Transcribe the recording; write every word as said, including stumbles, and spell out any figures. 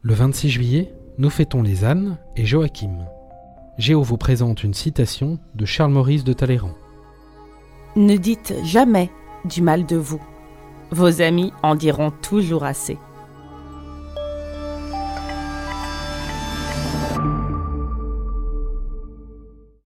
Le vingt-six juillet, nous fêtons les ânes et Joachim. Géo vous présente une citation de Charles-Maurice de Talleyrand. Ne dites jamais du mal de vous. Vos amis en diront toujours assez.